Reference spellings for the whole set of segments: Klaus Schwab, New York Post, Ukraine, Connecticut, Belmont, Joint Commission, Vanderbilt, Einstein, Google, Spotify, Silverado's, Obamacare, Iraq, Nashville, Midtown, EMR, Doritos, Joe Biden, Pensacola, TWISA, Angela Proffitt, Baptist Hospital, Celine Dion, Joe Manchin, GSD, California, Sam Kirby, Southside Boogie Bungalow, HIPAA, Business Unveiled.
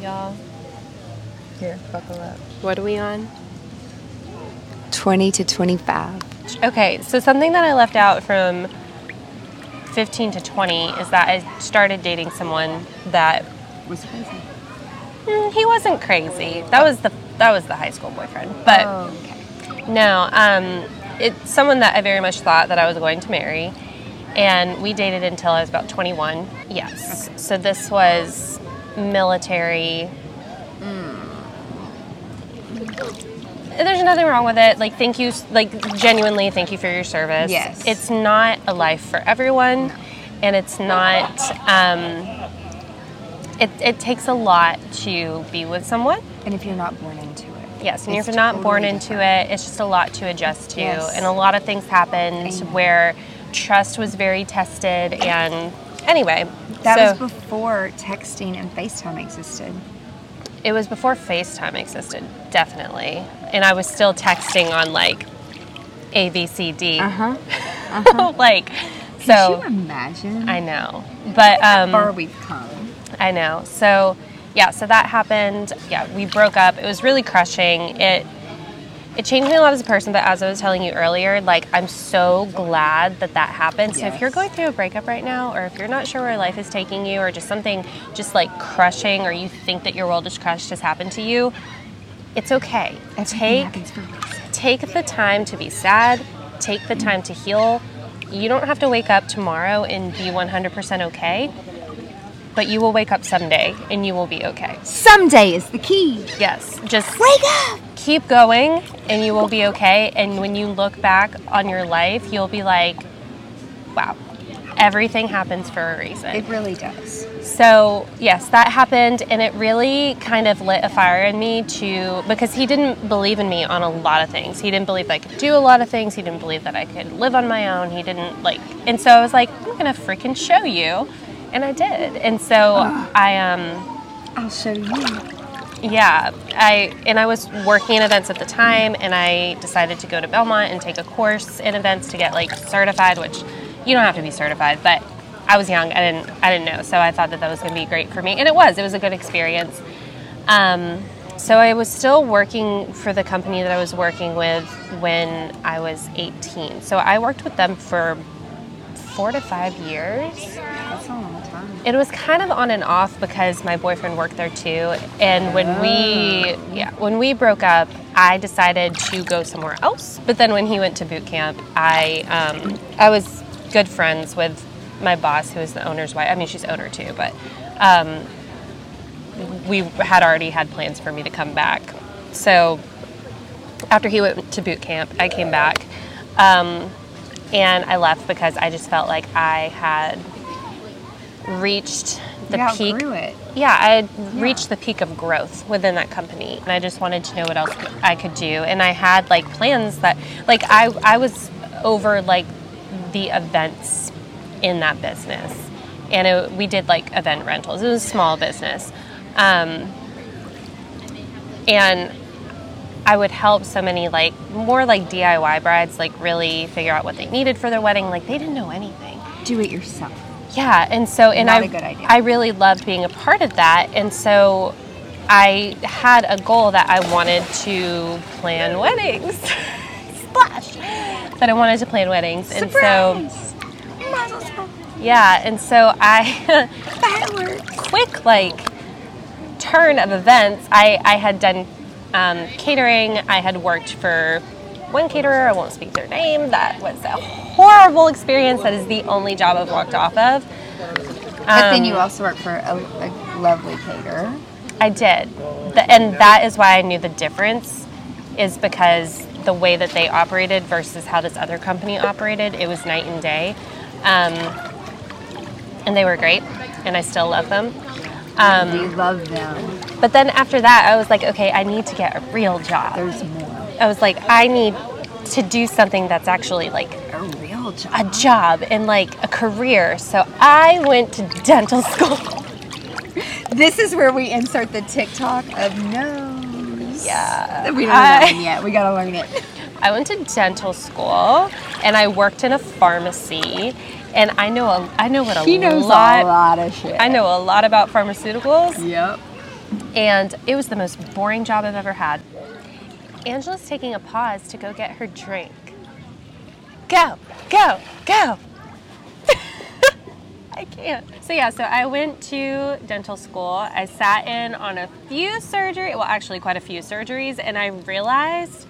Y'all, here, buckle up. What are we on? 20 to 25. Okay, so something that I left out from 15 to 20 is that I started dating someone that was crazy. He wasn't crazy. That was the high school boyfriend. But okay. No, it's someone that I very much thought that I was going to marry, and we dated until I was about 21. Yes. Okay. So this was military. There's nothing wrong with it. Like, thank you. Like, genuinely, thank you for your service. Yes. It's not a life for everyone, no. And it's not. It takes a lot to be with someone. And if you're not born into it. Yes, and if you're not born into it, it's just a lot to adjust to. Yes. And a lot of things happened where trust was very tested. And anyway. That was before texting and FaceTime existed. It was before FaceTime existed, definitely. And I was still texting on, like, A, B, C, D. Uh-huh. Uh-huh. Like, so. Could you imagine? I know. But how far we've come. I know. So, yeah, so that happened. Yeah, we broke up. It was really crushing. It changed me a lot as a person, but as I was telling you earlier, like, I'm so glad that happened. Yes. So if you're going through a breakup right now, or if you're not sure where life is taking you, or just something just, like, crushing, or you think that your world is crushed has happened to you, it's okay. Take the time to be sad. Take the time to heal. You don't have to wake up tomorrow and be 100% okay. But you will wake up someday, and you will be okay. Someday is the key. Yes. Just wake up. Keep going, and you will be okay. And when you look back on your life, you'll be like, wow, everything happens for a reason. It really does. So, yes, that happened, and it really kind of lit a fire in me because he didn't believe in me on a lot of things. He didn't believe that I could do a lot of things. He didn't believe that I could live on my own. He didn't, like, and so I was like, I'm going to freaking show you. And I did. And so I'll show you. Yeah. I was working in events at the time, and I decided to go to Belmont and take a course in events to get, like, certified, which you don't have to be certified, but I was young. I didn't know. So I thought that was going to be great for me. And it was a good experience. So I was still working for the company that I was working with when I was 18. So I worked with them for 4 to 5 years. That's a long time. It was kind of on and off because my boyfriend worked there too. And when we broke up, I decided to go somewhere else. But then when he went to boot camp, I was good friends with my boss, who is the owner's wife. I mean, she's owner too, but we had already had plans for me to come back. So after he went to boot camp, I came back. And I left because I just felt like I had reached the peak. Reached the peak of growth within that company. And I just wanted to know what else I could do. And I had, like, plans that, like, I was over, like, the events in that business. And we did, like, event rentals. It was a small business. And I would help so many, like, more like DIY brides, like, really figure out what they needed for their wedding. Like, they didn't know anything. Do it yourself. Yeah, and so a good idea. I really loved being a part of that, and so I had a goal that I wanted to plan weddings. Splash! That I wanted to plan weddings. Surprise! And so, yeah, and so I quick, like, turn of events. I had done catering. I had worked for one caterer. I won't speak their name. That was a horrible experience. That is the only job I've walked off of. But then you also worked for a lovely caterer. I did. And that is why I knew the difference, is because the way that they operated versus how this other company operated, it was night and day. And they were great, and I still love them. We love them. But then after that, I was like, okay, I need to get a real job. There's more. I was like, I need to do something that's actually like a real job. A job and like a career. So I went to dental school. This is where we insert the TikTok of nose. Yeah. We don't learn yet. We got to learn it. I went to dental school and I worked in a pharmacy. And I know a lot of shit. I know a lot about pharmaceuticals. Yep. And it was the most boring job I've ever had. Angela's taking a pause to go get her drink. Go, go, go. I can't. So I went to dental school. I sat in on quite a few surgeries, and I realized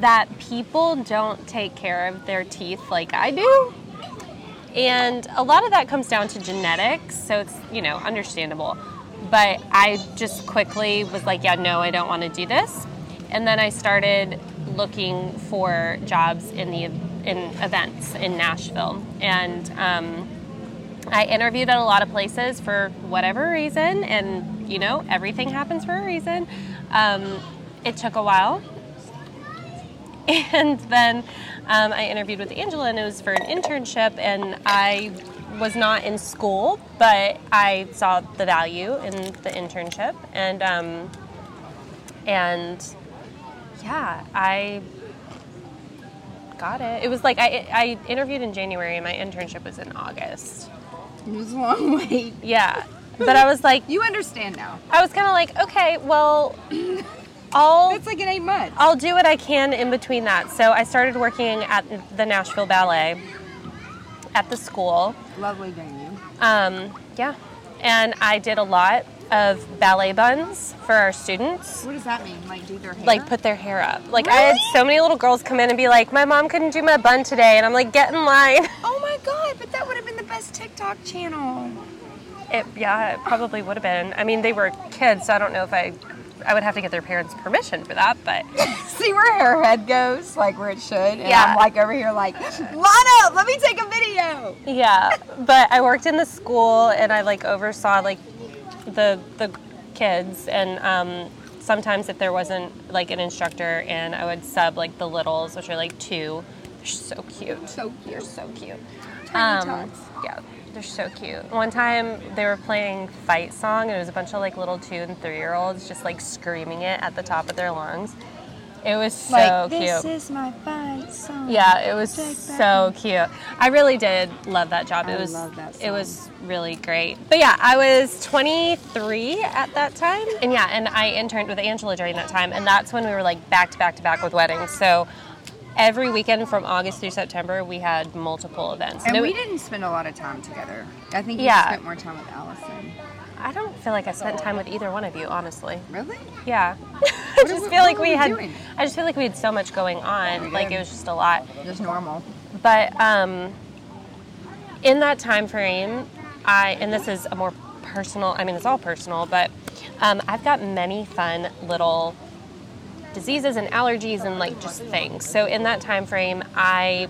that people don't take care of their teeth like I do. And a lot of that comes down to genetics, so it's, understandable. But I just quickly was like, I don't want to do this. And then I started looking for jobs in events in Nashville. And I interviewed at a lot of places for whatever reason. And, everything happens for a reason. It took a while. And then I interviewed with Angela, and it was for an internship, and I was not in school, but I saw the value in the internship, and I got it. It was like I interviewed in January, and my internship was in August. It was a long wait. Yeah, but I was like... You understand now. I was kind of like, okay, well... It's like in 8 months. I'll do what I can in between that. So I started working at the Nashville Ballet at the school. Lovely venue. Yeah. And I did a lot of ballet buns for our students. What does that mean? Like do their hair? Like put their hair up. Like really? I had so many little girls come in and be like, my mom couldn't do my bun today. And I'm like, get in line. Oh my God. But that would have been the best TikTok channel. It probably would have been. I mean, they were kids, so I don't know if I would have to get their parents' permission for that, but... See where her head goes, like where it should? And yeah. I'm like over here like, Lana, let me take a video! Yeah, but I worked in the school and I oversaw the kids, and sometimes if there wasn't an instructor, and I would sub the littles, which are 2. They're so cute. They're so cute. Tiny tots. Yeah. They're so cute. One time they were playing Fight Song, and it was a bunch of little 2 and 3-year-olds just screaming it at the top of their lungs. It was so cute. This is my fight song. Yeah, it was so cute. I really did love that job. I love that song. It was really great. But yeah, I was 23 at that time, and I interned with Angela during that time, and that's when we were back to back with weddings. So. Every weekend from August through September, we had multiple events. And we didn't spend a lot of time together. I think you spent more time with Allison. I don't feel like I spent time with either one of you, honestly. Really? Yeah. I just feel like we had so much going on. Yeah, it was just a lot. Just normal. But in that time frame, and this is a more personal, it's all personal, but I've got many fun little diseases and allergies and just things. So in that time frame, I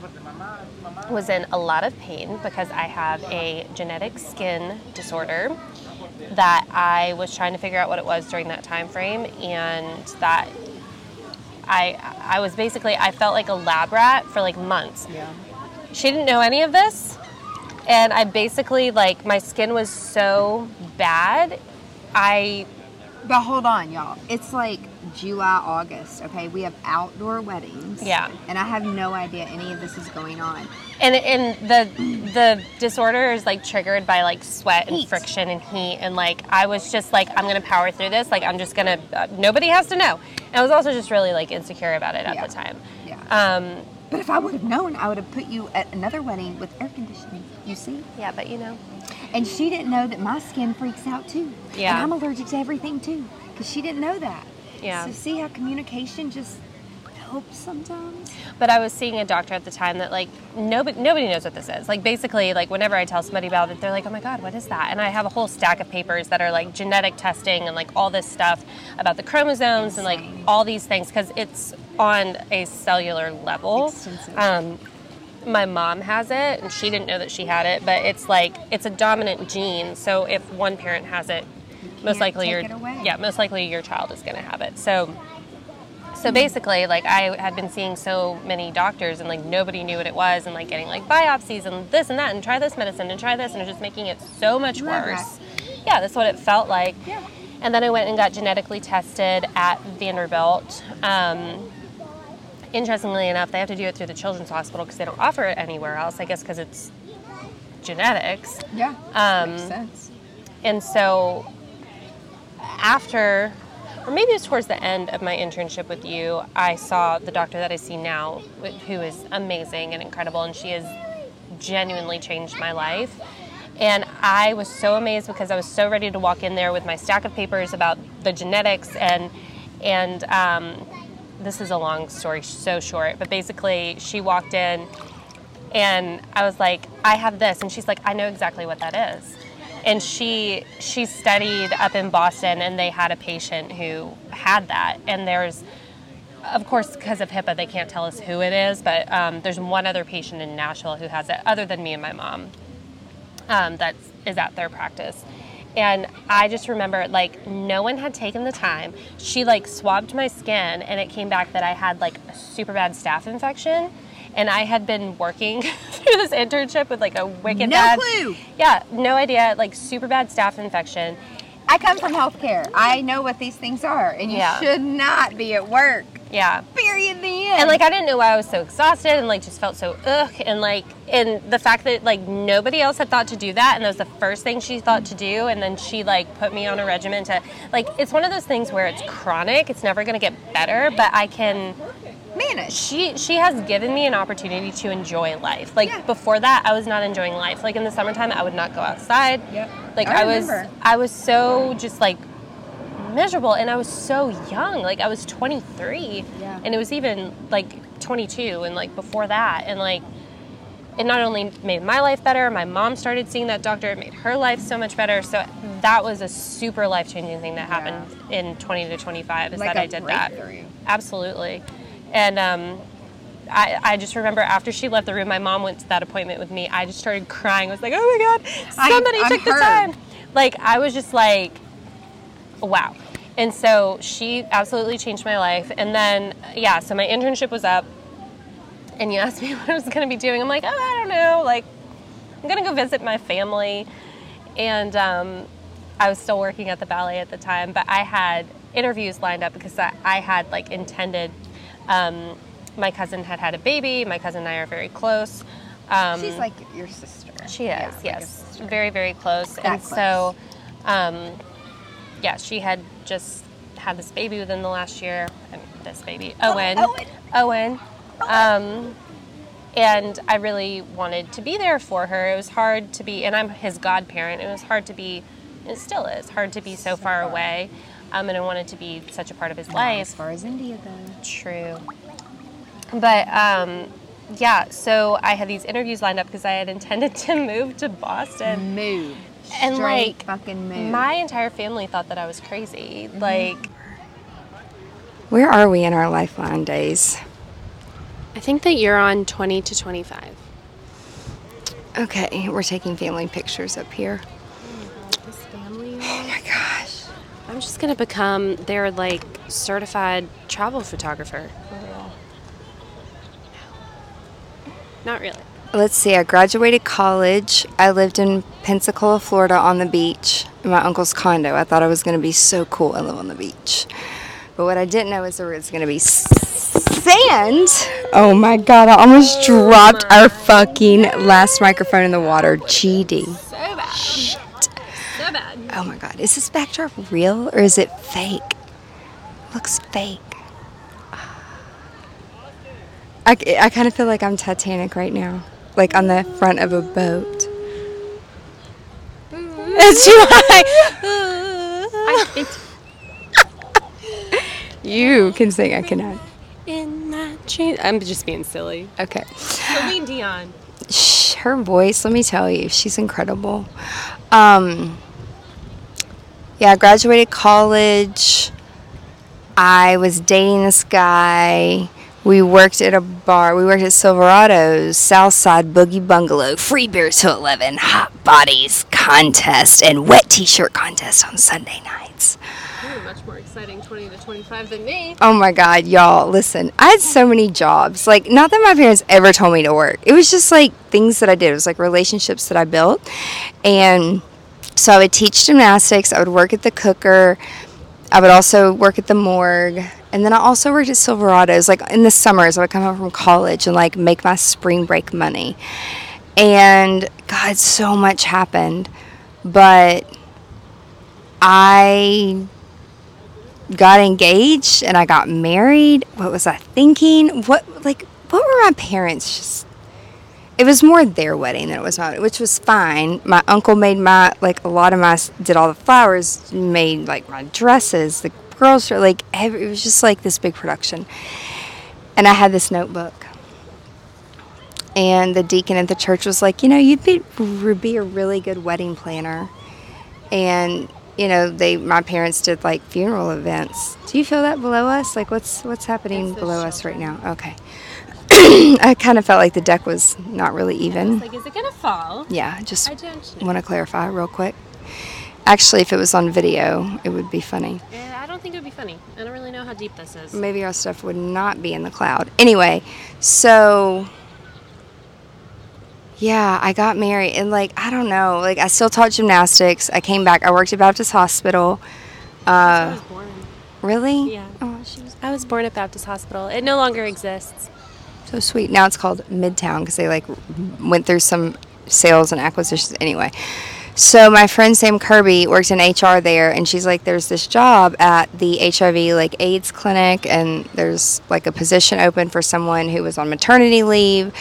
was in a lot of pain because I have a genetic skin disorder that I was trying to figure out what it was during that time frame, and that I was basically, I felt like a lab rat for months. Yeah. She didn't know any of this, and I basically my skin was so bad. But hold on, y'all. It's July, August, okay? We have outdoor weddings. Yeah. And I have no idea any of this is going on. And the disorder is triggered by sweat and friction and heat, and I was just I'm going to power through this. I'm just going to nobody has to know. And I was also just really insecure about it at the time. Yeah. But if I would have known, I would have put you at another wedding with air conditioning. You see? Yeah, but And she didn't know that my skin freaks out too. Yeah. And I'm allergic to everything too, because she didn't know that. Yeah. So see how communication just hope sometimes. But I was seeing a doctor at the time that, like, nobody knows what this is. Like, basically, like, whenever I tell somebody about it, they're like, oh my God, what is that? And I have a whole stack of papers that are, like, genetic testing and, like, all this stuff about the chromosomes and, like, all these things, because it's on a cellular level. Extensive. My mom has it, and she didn't know that she had it, but it's, like, it's a dominant gene, so if one parent has it, most likely your child is going to have it. So basically, like, I had been seeing so many doctors, and, like, nobody knew what it was, and, like, getting, like, biopsies and this and that, and try this medicine and try this, and it was just making it so much worse. That. Yeah, that's what it felt like. Yeah. And then I went and got genetically tested at Vanderbilt. Interestingly enough, they have to do it through the Children's Hospital because they don't offer it anywhere else, I guess because it's genetics. Yeah, makes sense. And so after, or maybe it was towards the end of my internship with you, I saw the doctor that I see now, who is amazing and incredible, and she has genuinely changed my life. And I was so amazed because I was so ready to walk in there with my stack of papers about the genetics, and this is a long story, so short, but basically she walked in, and I was like, I have this, and she's like, I know exactly what that is. And she studied up in Boston, and they had a patient who had that. And there's, of course, because of HIPAA, they can't tell us who it is, but there's one other patient in Nashville who has it, other than me and my mom, that is at their practice. And I just remember, like, no one had taken the time. She, like, swabbed my skin, and it came back that I had, like, a super bad staph infection. And I had been working through this internship with, like, a wicked bad... No clue! Yeah, no idea. Like, super bad staph infection. I come from healthcare. I know what these things are. And you should not be at work. Yeah. Period, the end. And, like, I didn't know why I was so exhausted and, like, just felt so ugh. And, like, and the fact that, like, nobody else had thought to do that. And that was the first thing she thought to do. And then she, like, put me on a regimen to... Like, it's one of those things where it's chronic. It's never going to get better. But I can... manage. She has given me an opportunity to enjoy life. Like, before that, I was not enjoying life. Like, in the summertime, I would not go outside. Yep. Like, I was so just, like, miserable, and I was so young. Like, I was 23, and it was even, like, 22, and, like, before that. And, like, it not only made my life better, my mom started seeing that doctor. It made her life so much better. So that was a super life-changing thing that happened in 20 to 25 is like that I did that. Absolutely. And I just remember after she left the room, my mom went to that appointment with me. I just started crying. I was like, oh, my God, somebody took the time. Like, I was just like, wow. And so she absolutely changed my life. And then, so my internship was up. And you asked me what I was going to be doing. I'm like, oh, I don't know. Like, I'm going to go visit my family. And I was still working at the ballet at the time. But I had interviews lined up because I had, like, intended... my cousin had a baby. My cousin and I are very close. She's like your sister. She is, yes. Like very, very close. So, she had just had this baby within the last year. I mean, this baby, Owen. And I really wanted to be there for her. It was hard to be, and I'm his godparent. It was hard to be, and it still is, hard to be so far away. And I wanted to be such a part of his life. As far as India, though. True. But, so I had these interviews lined up because I had intended to move to Boston. Move. And, straight like, fucking move. My entire family thought that I was crazy. Mm-hmm. Like, where are we in our lifeline days? I think that you're on 20 to 25. Okay, we're taking family pictures up here. This family. Oh, my gosh. I'm just going to become their, like, certified travel photographer. For real. No. Not really. Let's see. I graduated college. I lived in Pensacola, Florida on the beach in my uncle's condo. I thought I was going to be so cool and live on the beach. But what I didn't know is there was going to be sand. Oh, my God. I almost dropped our fucking last microphone in the water. GD. So bad. Shh. Oh my God, is this backdrop real or is it fake? Looks fake. I kind of feel like I'm Titanic right now, like on the front of a boat. It's you. You can sing, I cannot. In my change? I'm just being silly. Okay. Celine Dion. Her voice, let me tell you, she's incredible. Yeah, I graduated college. I was dating this guy. We worked at a bar. We worked at Silverado's, Southside Boogie Bungalow, free beer till 11, hot bodies contest, and wet t-shirt contest on Sunday nights. You're much more exciting 20 to 25 than me. Oh my God, y'all, listen. I had so many jobs. Like, not that my parents ever told me to work. It was just like things that I did. It was like relationships that I built. And so I would teach gymnastics. I would work at the cooker. I would also work at the morgue. And then I also worked at Silverado's. Like, in the summers, I would come home from college and, like, make my spring break money. And, God, so much happened. But I got engaged and I got married. What was I thinking? What were my parents just... It was more their wedding than it was mine, which was fine. My uncle made my, like, a lot of my, did all the flowers, made, like, my dresses, the girls were, like, it was just, like, this big production. And I had this notebook. And the deacon at the church was like, you know, you'd be a really good wedding planner. And, you know, my parents did, like, funeral events. Do you feel that below us? Like, what's happening below us right now? Okay. I kind of felt like the deck was not really even. Like, is it going to fall? Yeah, just want to clarify real quick. Actually, if it was on video, it would be funny. I don't think it would be funny. I don't really know how deep this is. Maybe our stuff would not be in the cloud. Anyway, so, yeah, I got married. And, like, I don't know. Like, I still taught gymnastics. I came back. I worked at Baptist Hospital. I was born. Really? Yeah. Oh, I was born at Baptist Hospital. It no longer exists. So sweet. Now it's called Midtown because they, like, went through some sales and acquisitions. Anyway, so my friend Sam Kirby works in HR there, and she's like, there's this job at the HIV, like, AIDS clinic, and there's, like, a position open for someone who was on maternity leave.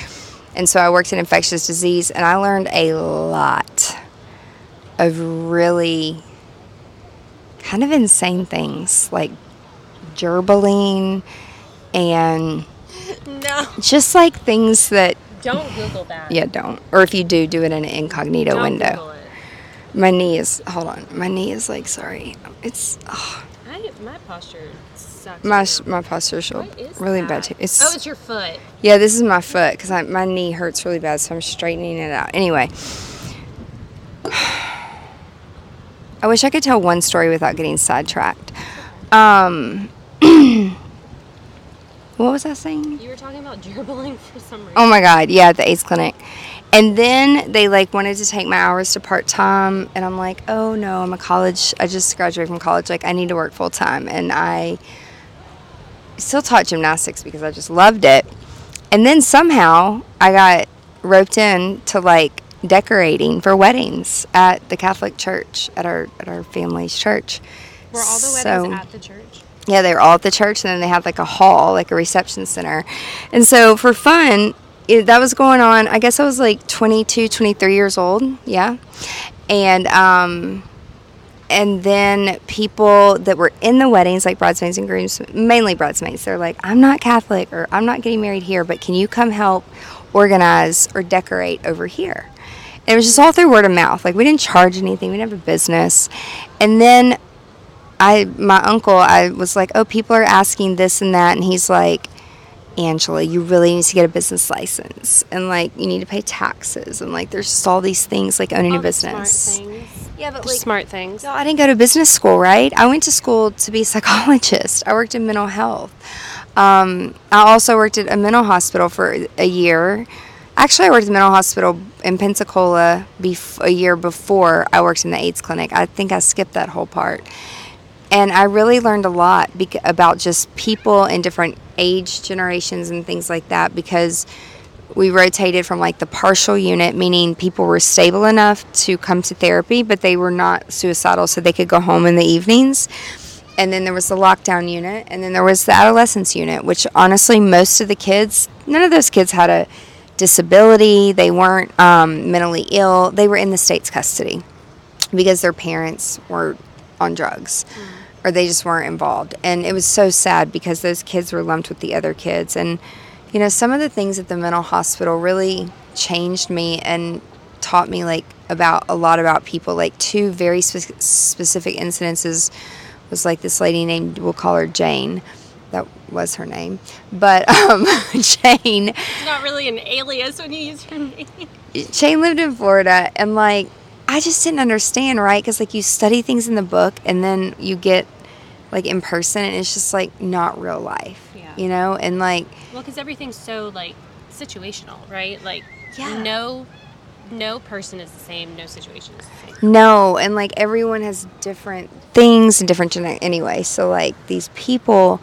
And so I worked in infectious disease, and I learned a lot of really kind of insane things, like gerbiling and... No. Just like things that... Don't Google that. Yeah, don't. Or if you do, do it in an incognito window. Google it. My knee is... Hold on. My knee is like, sorry. It's... Oh. My posture sucks. My posture is really bad too. It's, oh, it's your foot. Yeah, this is my foot because my knee hurts really bad, so I'm straightening it out. Anyway. I wish I could tell one story without getting sidetracked. What was I saying? You were talking about gerbiling for some reason. Oh, my God. Yeah, at the AIDS clinic. And then they, like, wanted to take my hours to part-time. And I'm like, oh, no, I'm a college. I just graduated from college. Like, I need to work full-time. And I still taught gymnastics because I just loved it. And then somehow I got roped in to, like, decorating for weddings at the Catholic church, at our family's church. Were all the weddings at the church? Yeah, they were all at the church, and then they had, like, a hall, like a reception center. And so for fun, that was going on. I guess I was, like, 22, 23 years old. Yeah. And then people that were in the weddings, like bridesmaids and grooms, mainly bridesmaids, they're like, I'm not Catholic, or I'm not getting married here, but can you come help organize or decorate over here? And it was just all through word of mouth. Like, we didn't charge anything. We didn't have a business. And then... my uncle, I was like, oh, people are asking this and that. And he's like, Angela, you really need to get a business license. And, like, you need to pay taxes. And, like, there's just all these things, like, owning a business. Smart things. Yeah, but, like, smart things. No, I didn't go to business school, right? I went to school to be a psychologist. I worked in mental health. I also worked at a mental hospital for a year. Actually, I worked at the mental hospital in Pensacola a year before I worked in the AIDS clinic. I think I skipped that whole part. And I really learned a lot about just people in different age generations and things like that, because we rotated from, like, the partial unit, meaning people were stable enough to come to therapy, but they were not suicidal, so they could go home in the evenings. And then there was the lockdown unit, and then there was the adolescence unit, which, honestly, most of the kids, none of those kids had a disability. They weren't mentally ill. They were in the state's custody because their parents were on drugs. Mm-hmm. or they just weren't involved. And it was so sad because those kids were lumped with the other kids. And, you know, some of the things at the mental hospital really changed me and taught me, like, about a lot about people. Like, two very specific incidences was, like, this lady named, we'll call her Jane. That was her name. But Jane. It's not really an alias when you use her name. Jane lived in Florida, and, like, I just didn't understand, right? Because, like, you study things in the book, and then you get, like, in person, and it's just, like, not real life, yeah. You know? And, like... Well, because everything's so, like, situational, right? Like, yeah. No person is the same. No situation is the same. No, and, like, everyone has different things and different genetics. Anyway, so, like, these people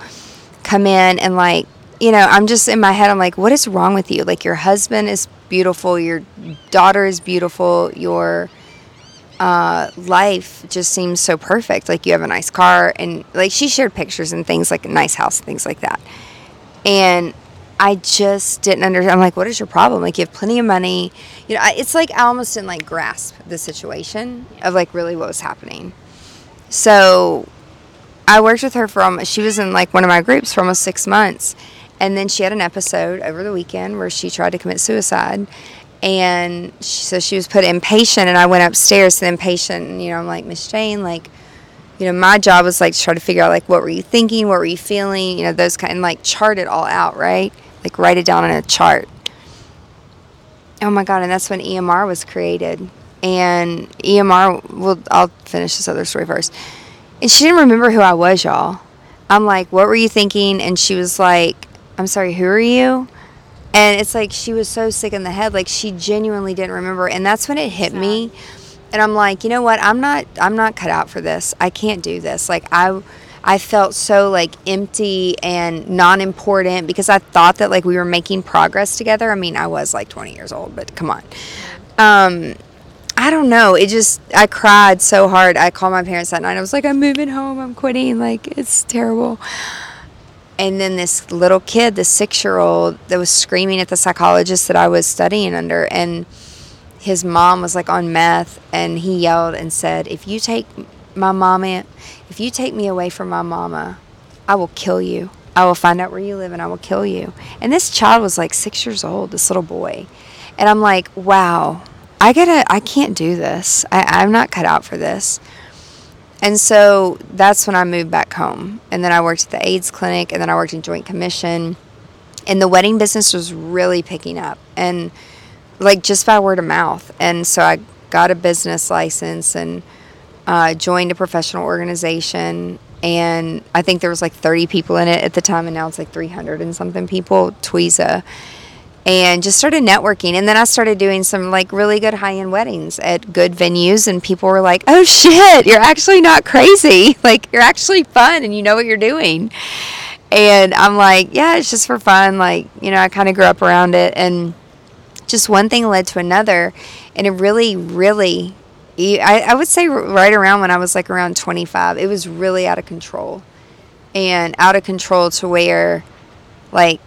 come in and, like, you know, I'm just in my head, I'm like, what is wrong with you? Like, your husband is beautiful. Your daughter is beautiful. Your life just seems so perfect. Like, you have a nice car. And, like, she shared pictures and things, like a nice house and things like that. And I just didn't understand. I'm like, what is your problem? Like, you have plenty of money. You know, it's like I almost didn't, like, grasp the situation of, like, really what was happening. So I worked with her for almost, she was in, like, one of my groups for almost 6 months. And then she had an episode over the weekend where she tried to commit suicide. And so she was put inpatient, and I went upstairs to the inpatient, and, you know, I'm like, Miss Jane, like, you know, my job was, like, to try to figure out, like, what were you thinking? What were you feeling? You know, those kind, and, like, chart it all out, right? Like, write it down on a chart. Oh, my God, and that's when EMR was created. And EMR, well, I'll finish this other story first. And she didn't remember who I was, y'all. I'm like, what were you thinking? And she was like, I'm sorry, who are you? And it's like she was so sick in the head. Like, she genuinely didn't remember. And that's when it hit me. And I'm like, you know what? I'm not cut out for this. I can't do this. Like, I felt so, like, empty and non-important because I thought that, like, we were making progress together. I mean, I was, like, 20 years old, but come on. I don't know. It just, I cried so hard. I called my parents that night. I was like, I'm moving home. I'm quitting. Like, it's terrible. And then this little kid, this 6-year-old, that was screaming at the psychologist that I was studying under, and his mom was, like, on meth, and he yelled and said, if you take me away from my mama, I will kill you. I will find out where you live, and I will kill you. And this child was, like, 6 years old, this little boy. And I'm like, wow, I can't do this. I'm not cut out for this. And so that's when I moved back home. And then I worked at the AIDS clinic, and then I worked in Joint Commission. And the wedding business was really picking up, and, like, just by word of mouth. And so I got a business license and joined a professional organization. And I think there was, like, 30 people in it at the time, and now it's, like, 300 and something people, TWISA. And just started networking. And then I started doing some, like, really good high-end weddings at good venues. And people were like, oh, shit, you're actually not crazy. Like, you're actually fun, and you know what you're doing. And I'm like, yeah, it's just for fun. Like, you know, I kind of grew up around it. And just one thing led to another. And it really, really, I would say right around when I was, like, around 25, it was really out of control. And out of control to where, like,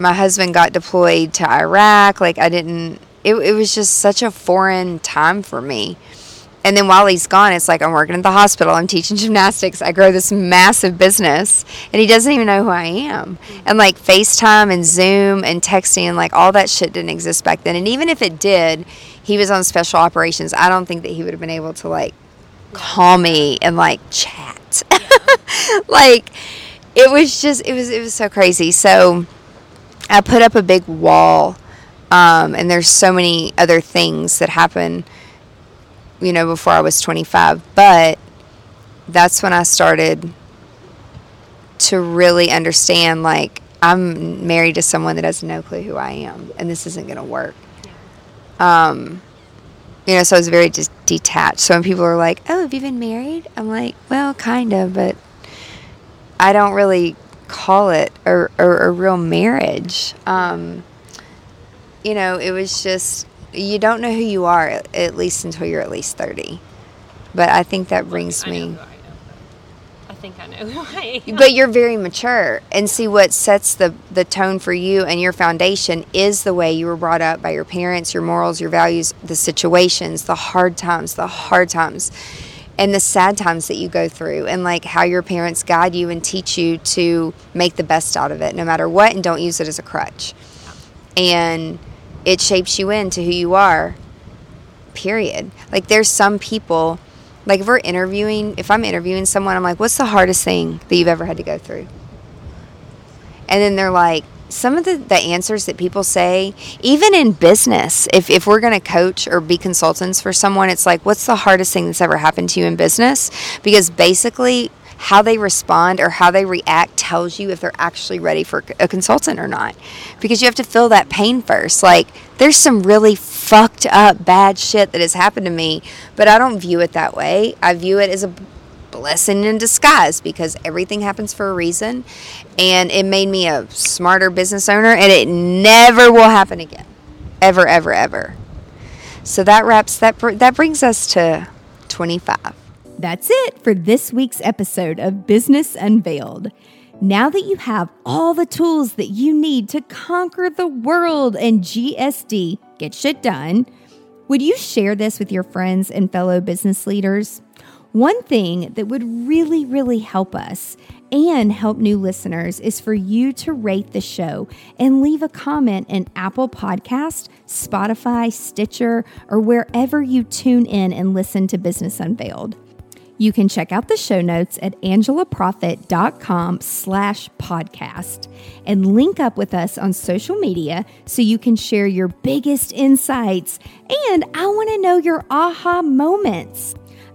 my husband got deployed to Iraq. Like, it was just such a foreign time for me. And then while he's gone, it's like I'm working at the hospital. I'm teaching gymnastics. I grow this massive business, and he doesn't even know who I am. And, like, FaceTime and Zoom and texting and, like, all that shit didn't exist back then. And even if it did, he was on special operations. I don't think that he would have been able to, like, call me and, like, chat. Yeah. Like, it was just, it was so crazy. So I put up a big wall, and there's so many other things that happen, you know, before I was 25. But that's when I started to really understand, like, I'm married to someone that has no clue who I am, and this isn't going to work. You know, so I was very detached. So when people are like, oh, have you been married? I'm like, well, kind of, but I don't really call it a real marriage. You know, it was just, you don't know who you are, at least until you're at least 30. But I think that brings me. I think I know who I am. But you're very mature. And see, what sets the tone for you and your foundation is the way you were brought up by your parents, your morals, your values, the situations, the hard times. and the sad times that you go through, and like how your parents guide you and teach you to make the best out of it no matter what, and don't use it as a crutch. And it shapes you into who you are, period. Like, there's some people, like if I'm interviewing someone, I'm like, what's the hardest thing that you've ever had to go through? And then they're like, some of the answers that people say, even in business, if we're going to coach or be consultants for someone, it's like, what's the hardest thing that's ever happened to you in business? Because basically how they respond or how they react tells you if they're actually ready for a consultant or not. Because you have to feel that pain first. Like, there's some really fucked up bad shit that has happened to me, but I don't view it that way. I view it as a blessing in disguise, because everything happens for a reason, and it made me a smarter business owner, and it never will happen again, ever, ever, ever. So that wraps that brings us to 25. That's it for this week's episode of Business Unveiled. Now that you have all the tools that you need to conquer the world and GSD, get shit done, would you share this with your friends and fellow business leaders? One thing that would really, really help us and help new listeners is for you to rate the show and leave a comment in Apple Podcasts, Spotify, Stitcher, or wherever you tune in and listen to Business Unveiled. You can check out the show notes at angelaproffitt.com/podcast and link up with us on social media so you can share your biggest insights, and I want to know your aha moments.